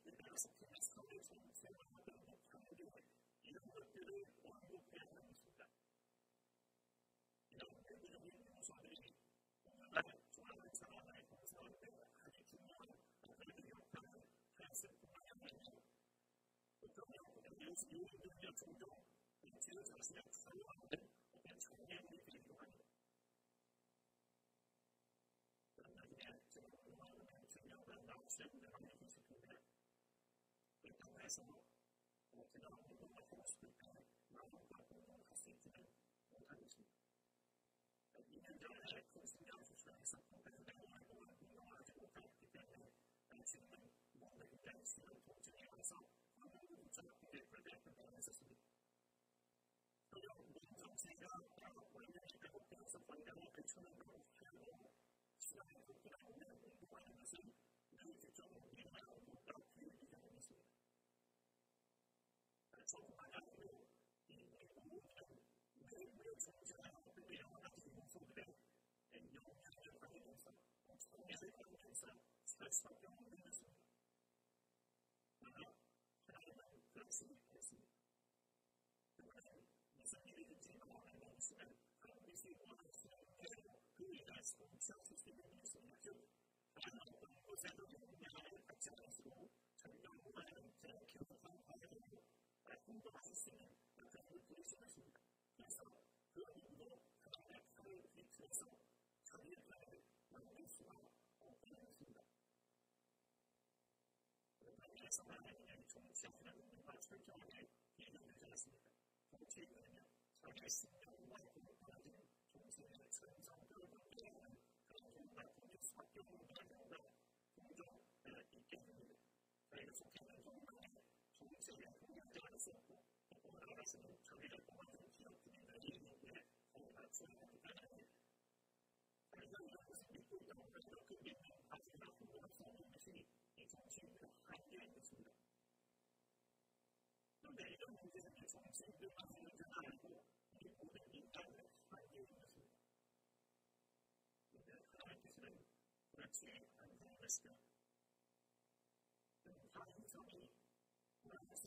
그래서 제가 그런 것들을 사람이라고 해서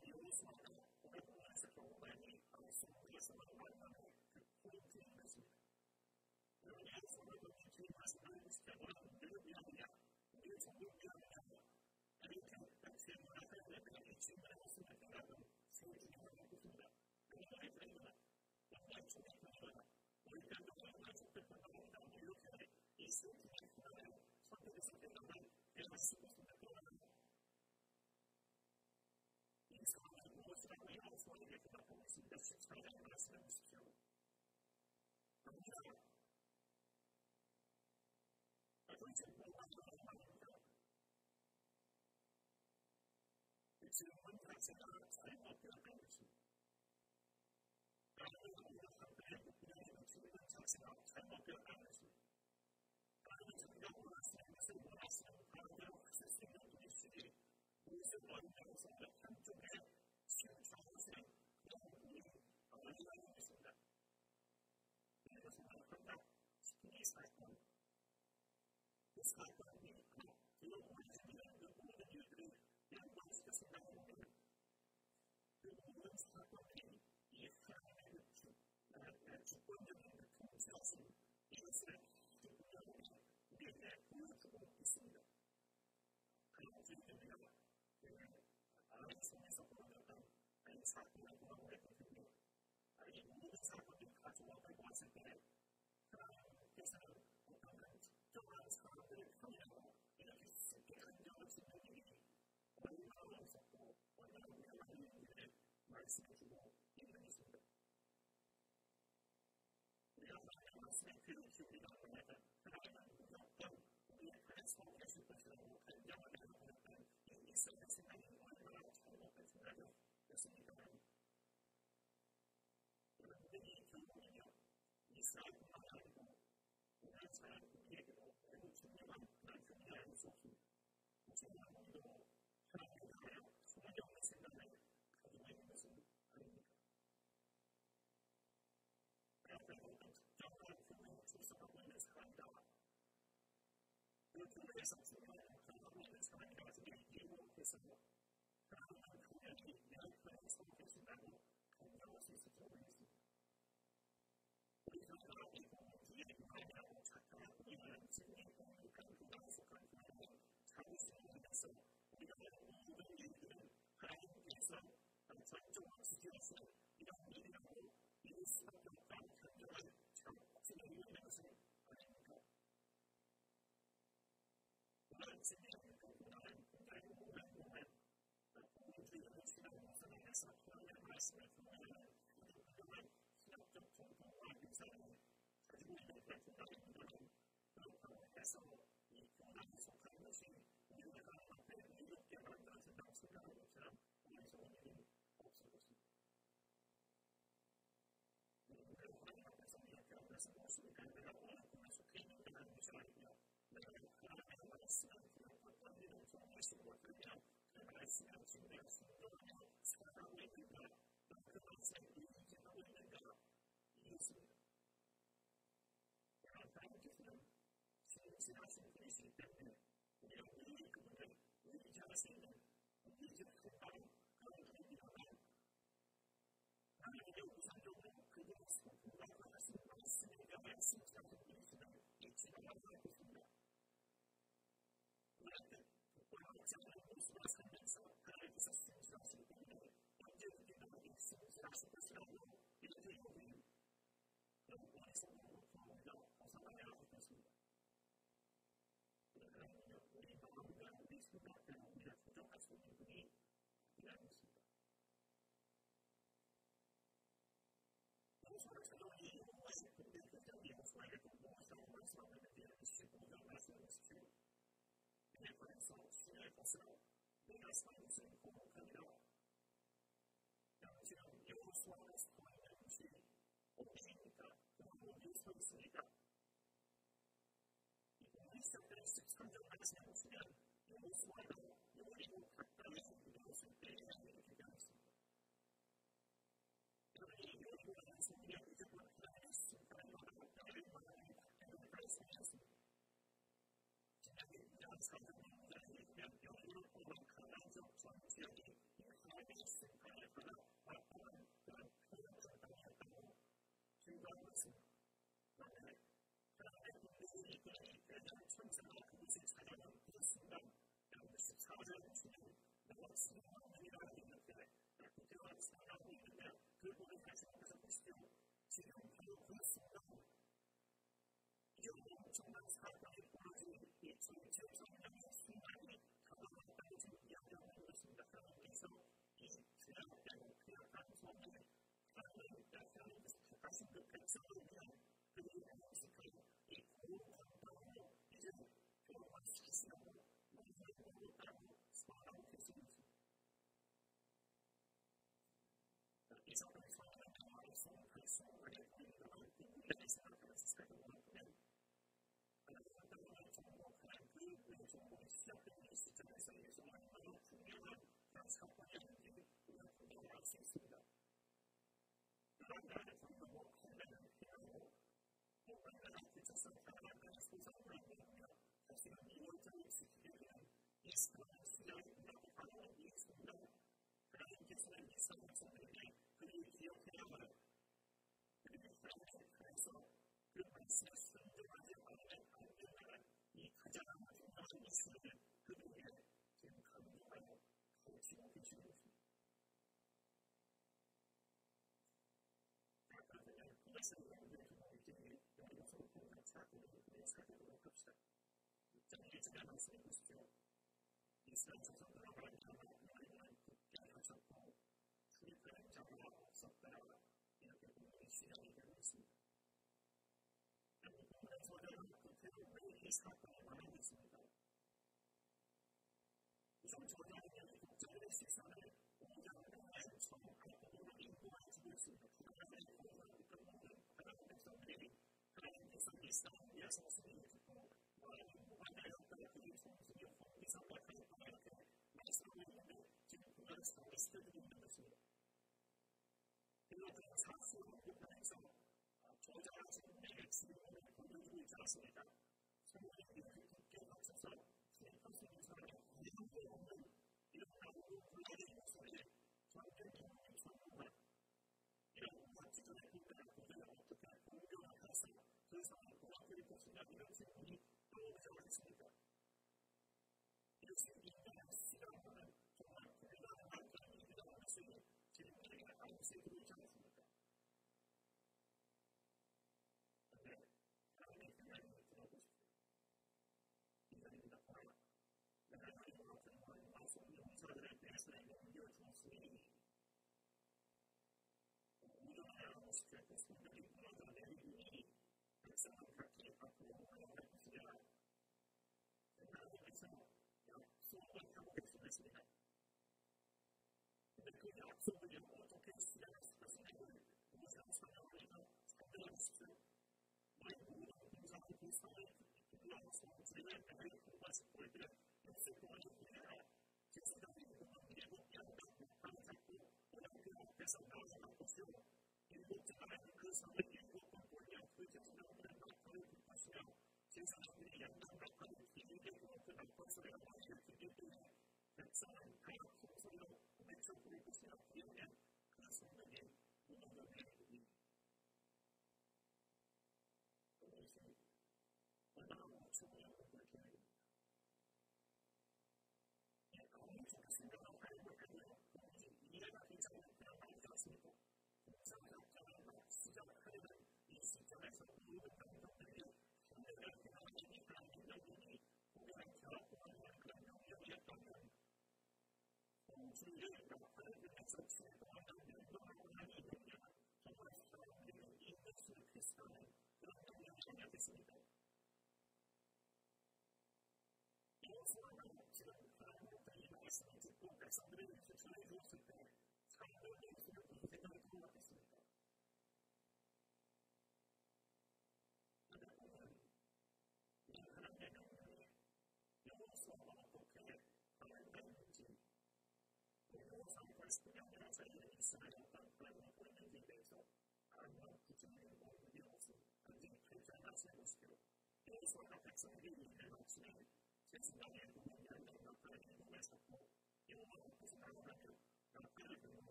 이용해서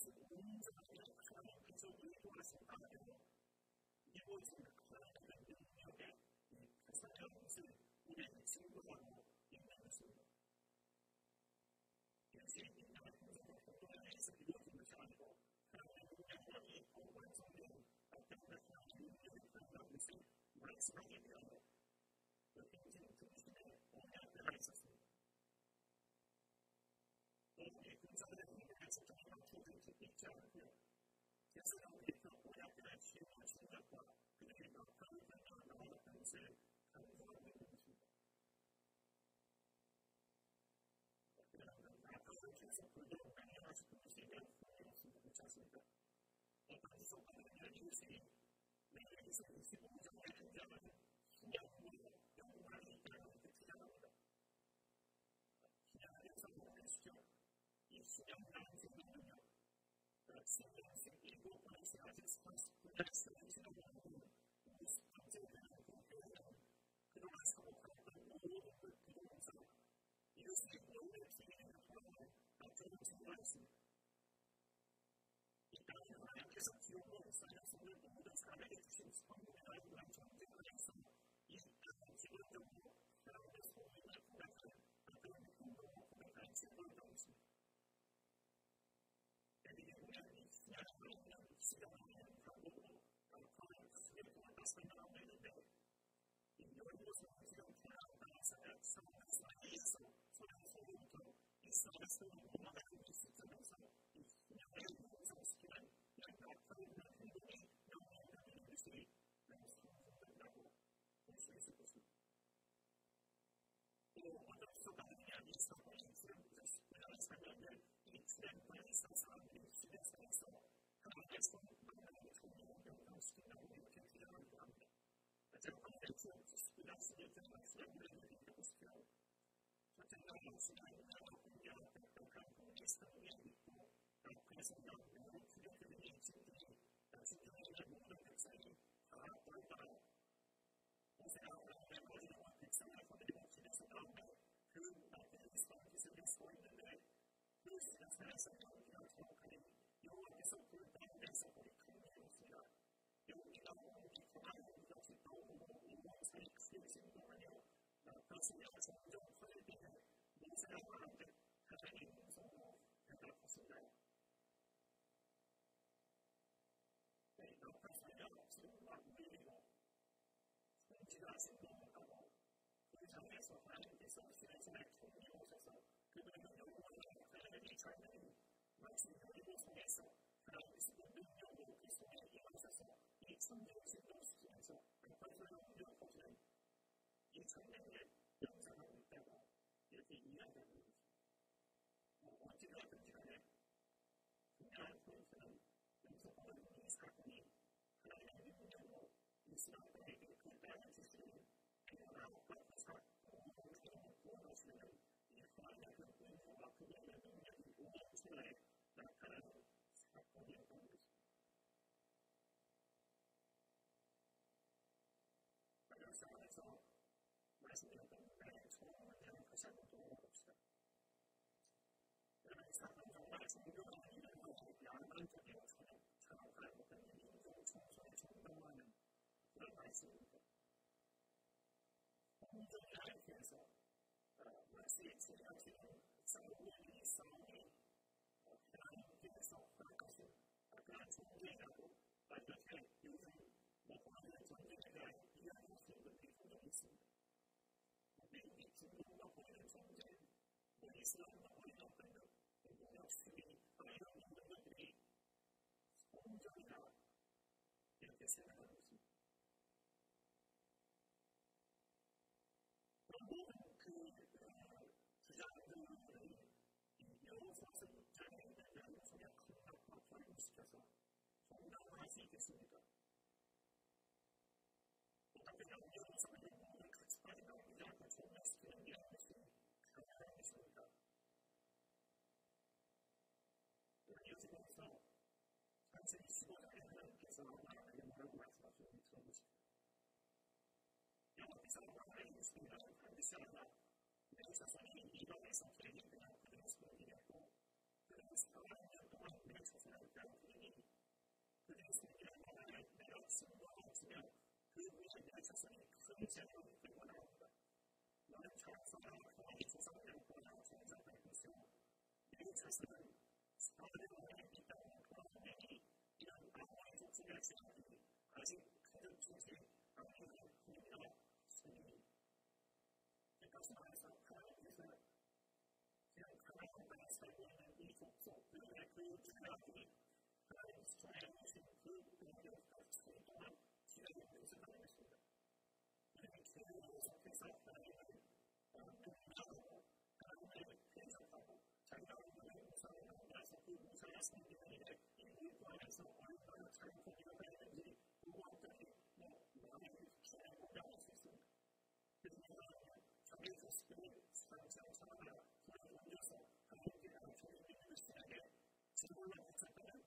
그래서 사실은 사람을 원하기 때문에 그런데 이런 강화의 속성을 지나는 아직 가득 충실 강화의 공유와 소리 그것을 알아서 강화에서 그냥 강화의 공간에 살고 있는 이 속성 그의 그 주량이 하나님 수준에 오신 그 공유를 가르치는 동안 기다리는 것을 가능했습니다. 이렇게 기다리는 속에서 하나님은 공유하고 하나님을 해석하고 자기가 원하는 무상을 만나서 그 무상의 성경에 이를 구하면서 얼마나 잘 공유가 되는지 보고 왔더니 마음의 기준을 공유할 수 있습니다. 그래서 하나님은 자기 자식을 사랑처럼 사랑하라 그를 옮겨서 하나님께 가르쳐주는 믿음을 시작해 지금을 붙였다는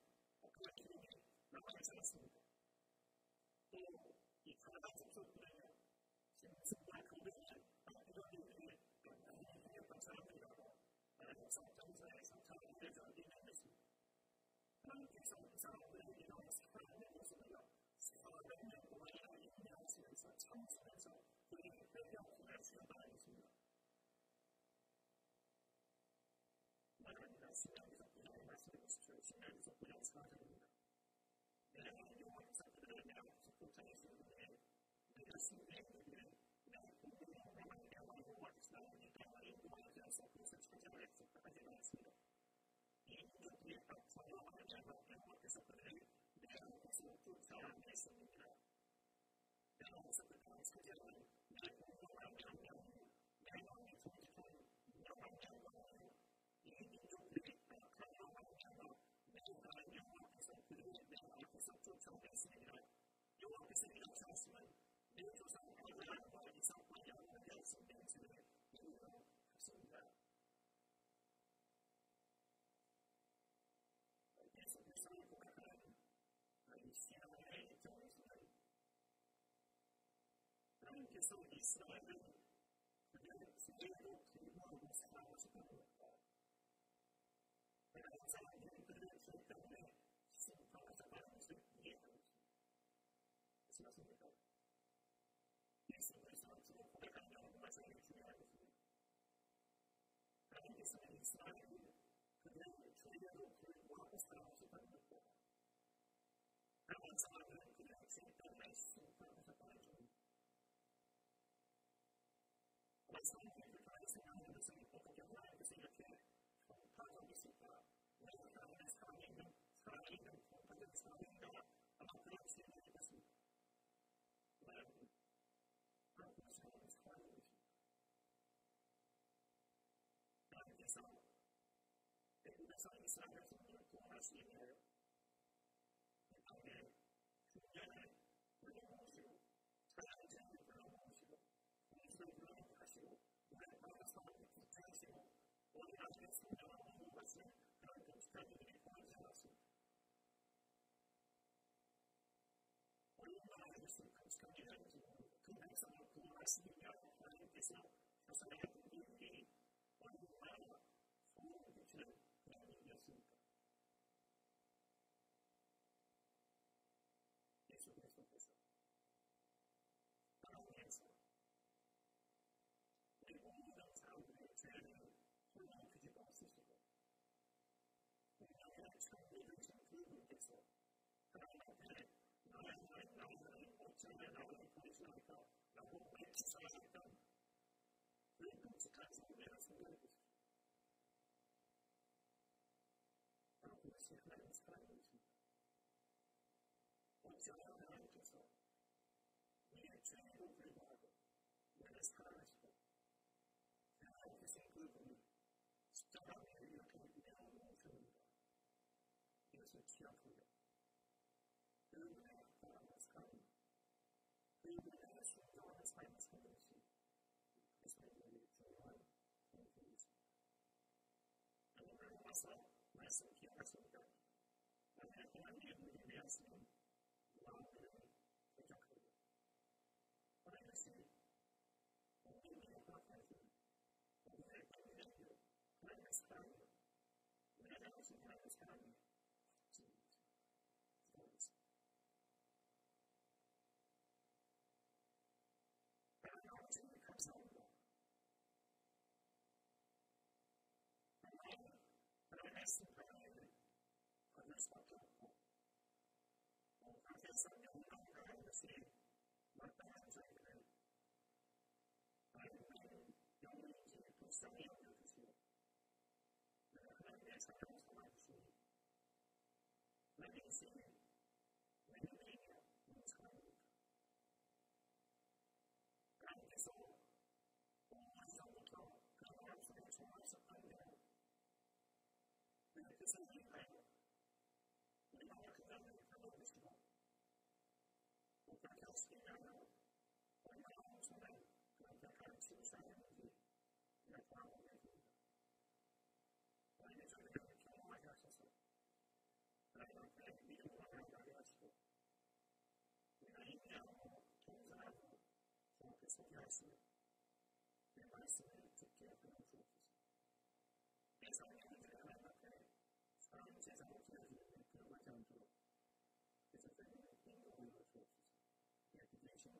그의 기록이 남아 있지 않습니다. 또 이 가나다 속속들은요 신승과 교배는 이런 일들이 많이 생겼던 사람들이라고 성경사에서 전문에서 인용했습니다. 하나님께서 이 사람들을 이런 사랑의 모습을 400년 동안이나 인내하시면서 참선해서 그들에게 배경을 주셨다는 것입니다. 말합니다. 신명기서 9장의 말씀을 보십시오. 신명기서 9장 4절입니다. 내가 용왕에서 그들을 내가 구속장했을 때에 내가 신명의 그들은 내가 공부를 하나님의 영원히 원하시다니 영원히 원하시면서 그것을 찾아올 수까지 말했습니다. 이 인격이 앞서는 영원에서 그들을 내가 구속장한 말씀입니다. 내가 구속장을 찾아오는 내가 공부를 하나님의 영원히 내가 영원히 정직한 영원히 영원히 이민족들이 악한 영화를 향하여 매우 영화께서 그들의 영화께서 쫓아오겠습니다. 영화께서 이렇게 하시면 내 조상 아브라함과 이삭과 야곱에게 약속된 집을 이루도록 하십니다. 예수 그리스도를 고백하는 이스라엘의 입장에서는 하나님께서 이스라엘을 그들의 지혜로 기도하고 사랑하셨던 것과 내가 항상 이들을 주었기 때문에 시선을 강화하자는 것을 이해하는 것입니다. 무슨 말씀입니까? 예수 그리스도는 주로 고백하는 영혼과 말씀이 중요한 것입니다. 하나님께서는 이스라엘을 그들의 죄대로 교육하고 사랑하셨다는 것과 남은 사람들은 그들의 주었기 때문에 시선을 강화하셨다는 것입니다. 말씀을 그렇게 생각하는 것은 어떻게 하나님께서 이렇게 공파적이 있을까? 내가 하나님의 사랑이 있는, 사랑이 있는 공파적인 사람인가? 아마 그런 질문이 있겠습니다. 여러분, 하나님의 사랑은 사랑인 것입니다. 하나님께서 애국에서 이스라엘 성도를 구원하시기 위하여 이 땅에 중년을 불러모으시고 자양제를 불러모으시고 공수를 불러모으시고 우리의 땅의 사랑을 구축하시고 오늘 아침에 성경을 보는 것은 그런 독특한 일이 보이지 않았습니다. 얼마나 이것을 독특한 일이 아닌지 모르고 그 백성을 구원하시기 위한 하나님께서 조선의 일이 얼마나 소름을 끼치는 그런 일이었습니까? 예수 그리스도께서 나를 위해서 우리 모든 사람들의 죄를 혼란 그지도 없으시고 공명의 창조를 진 그분께서 하나님한테 나의 하나님 나오는 어찌하여 나오는 보이시나이까 라고 외치셔야겠다는 그 끔찍한 성례를 생각해 보십시오. 바로 그것이 하나님의 사랑이십니다. 어찌하여 하나님께서 우리의 죄에도 불구하고 우리를 사랑하시고 하나님께서 그분을 십자가에 이렇게 위대한 모습입니다. 이것을 기억하며 그분의 아름다운 삶, 그분의 순종하는 삶을 사는 것이 그 삶의 중요한 공통입니다. 오늘 와서 말씀 기억하십니까? 만약 하나님의 우리를 위하시는 마음을 생각합니다. 오늘 다시 우리를 허락하시는 우리의 관계를 하나님의 사랑으로 우리가 나오신 하나님의 사랑으로 지금부터 기도하겠습니다. 하나님 아버지 감사합니다. 하나님 수밖에 없고, 그렇게 해서 영광과 이것이 마땅한 자에게는 하나님의 영혼인지 불쌍히 여겨주시고, 하나님의 사랑을 소망하시니 나의 인생은 하나님에게 멈춰갑니다. 하나님께서 오래전부터 그런 말씀을 전하셨던데, 그래서 우리가요, 우리 나라 그날을 가져오시고, 그렇게 하시려면 얼마나 엄청난 그런 결과를 치우셔야 하는지 이렇게 돌아보게 됩니다. 우리의 저희를 경험하게 하셔서 하나님 앞에 믿음으로 나아가게 하시고, 우리가 인내하고 겸손하고 정확히 소개하시며 내 말씀을 듣게 하여 주옵소서. 내 성령님들의 하나님 앞에 사랑의 세상을 지어주는 그룹하지 않도록 내 세상에 인도하여 주옵소서. 내 기대하시는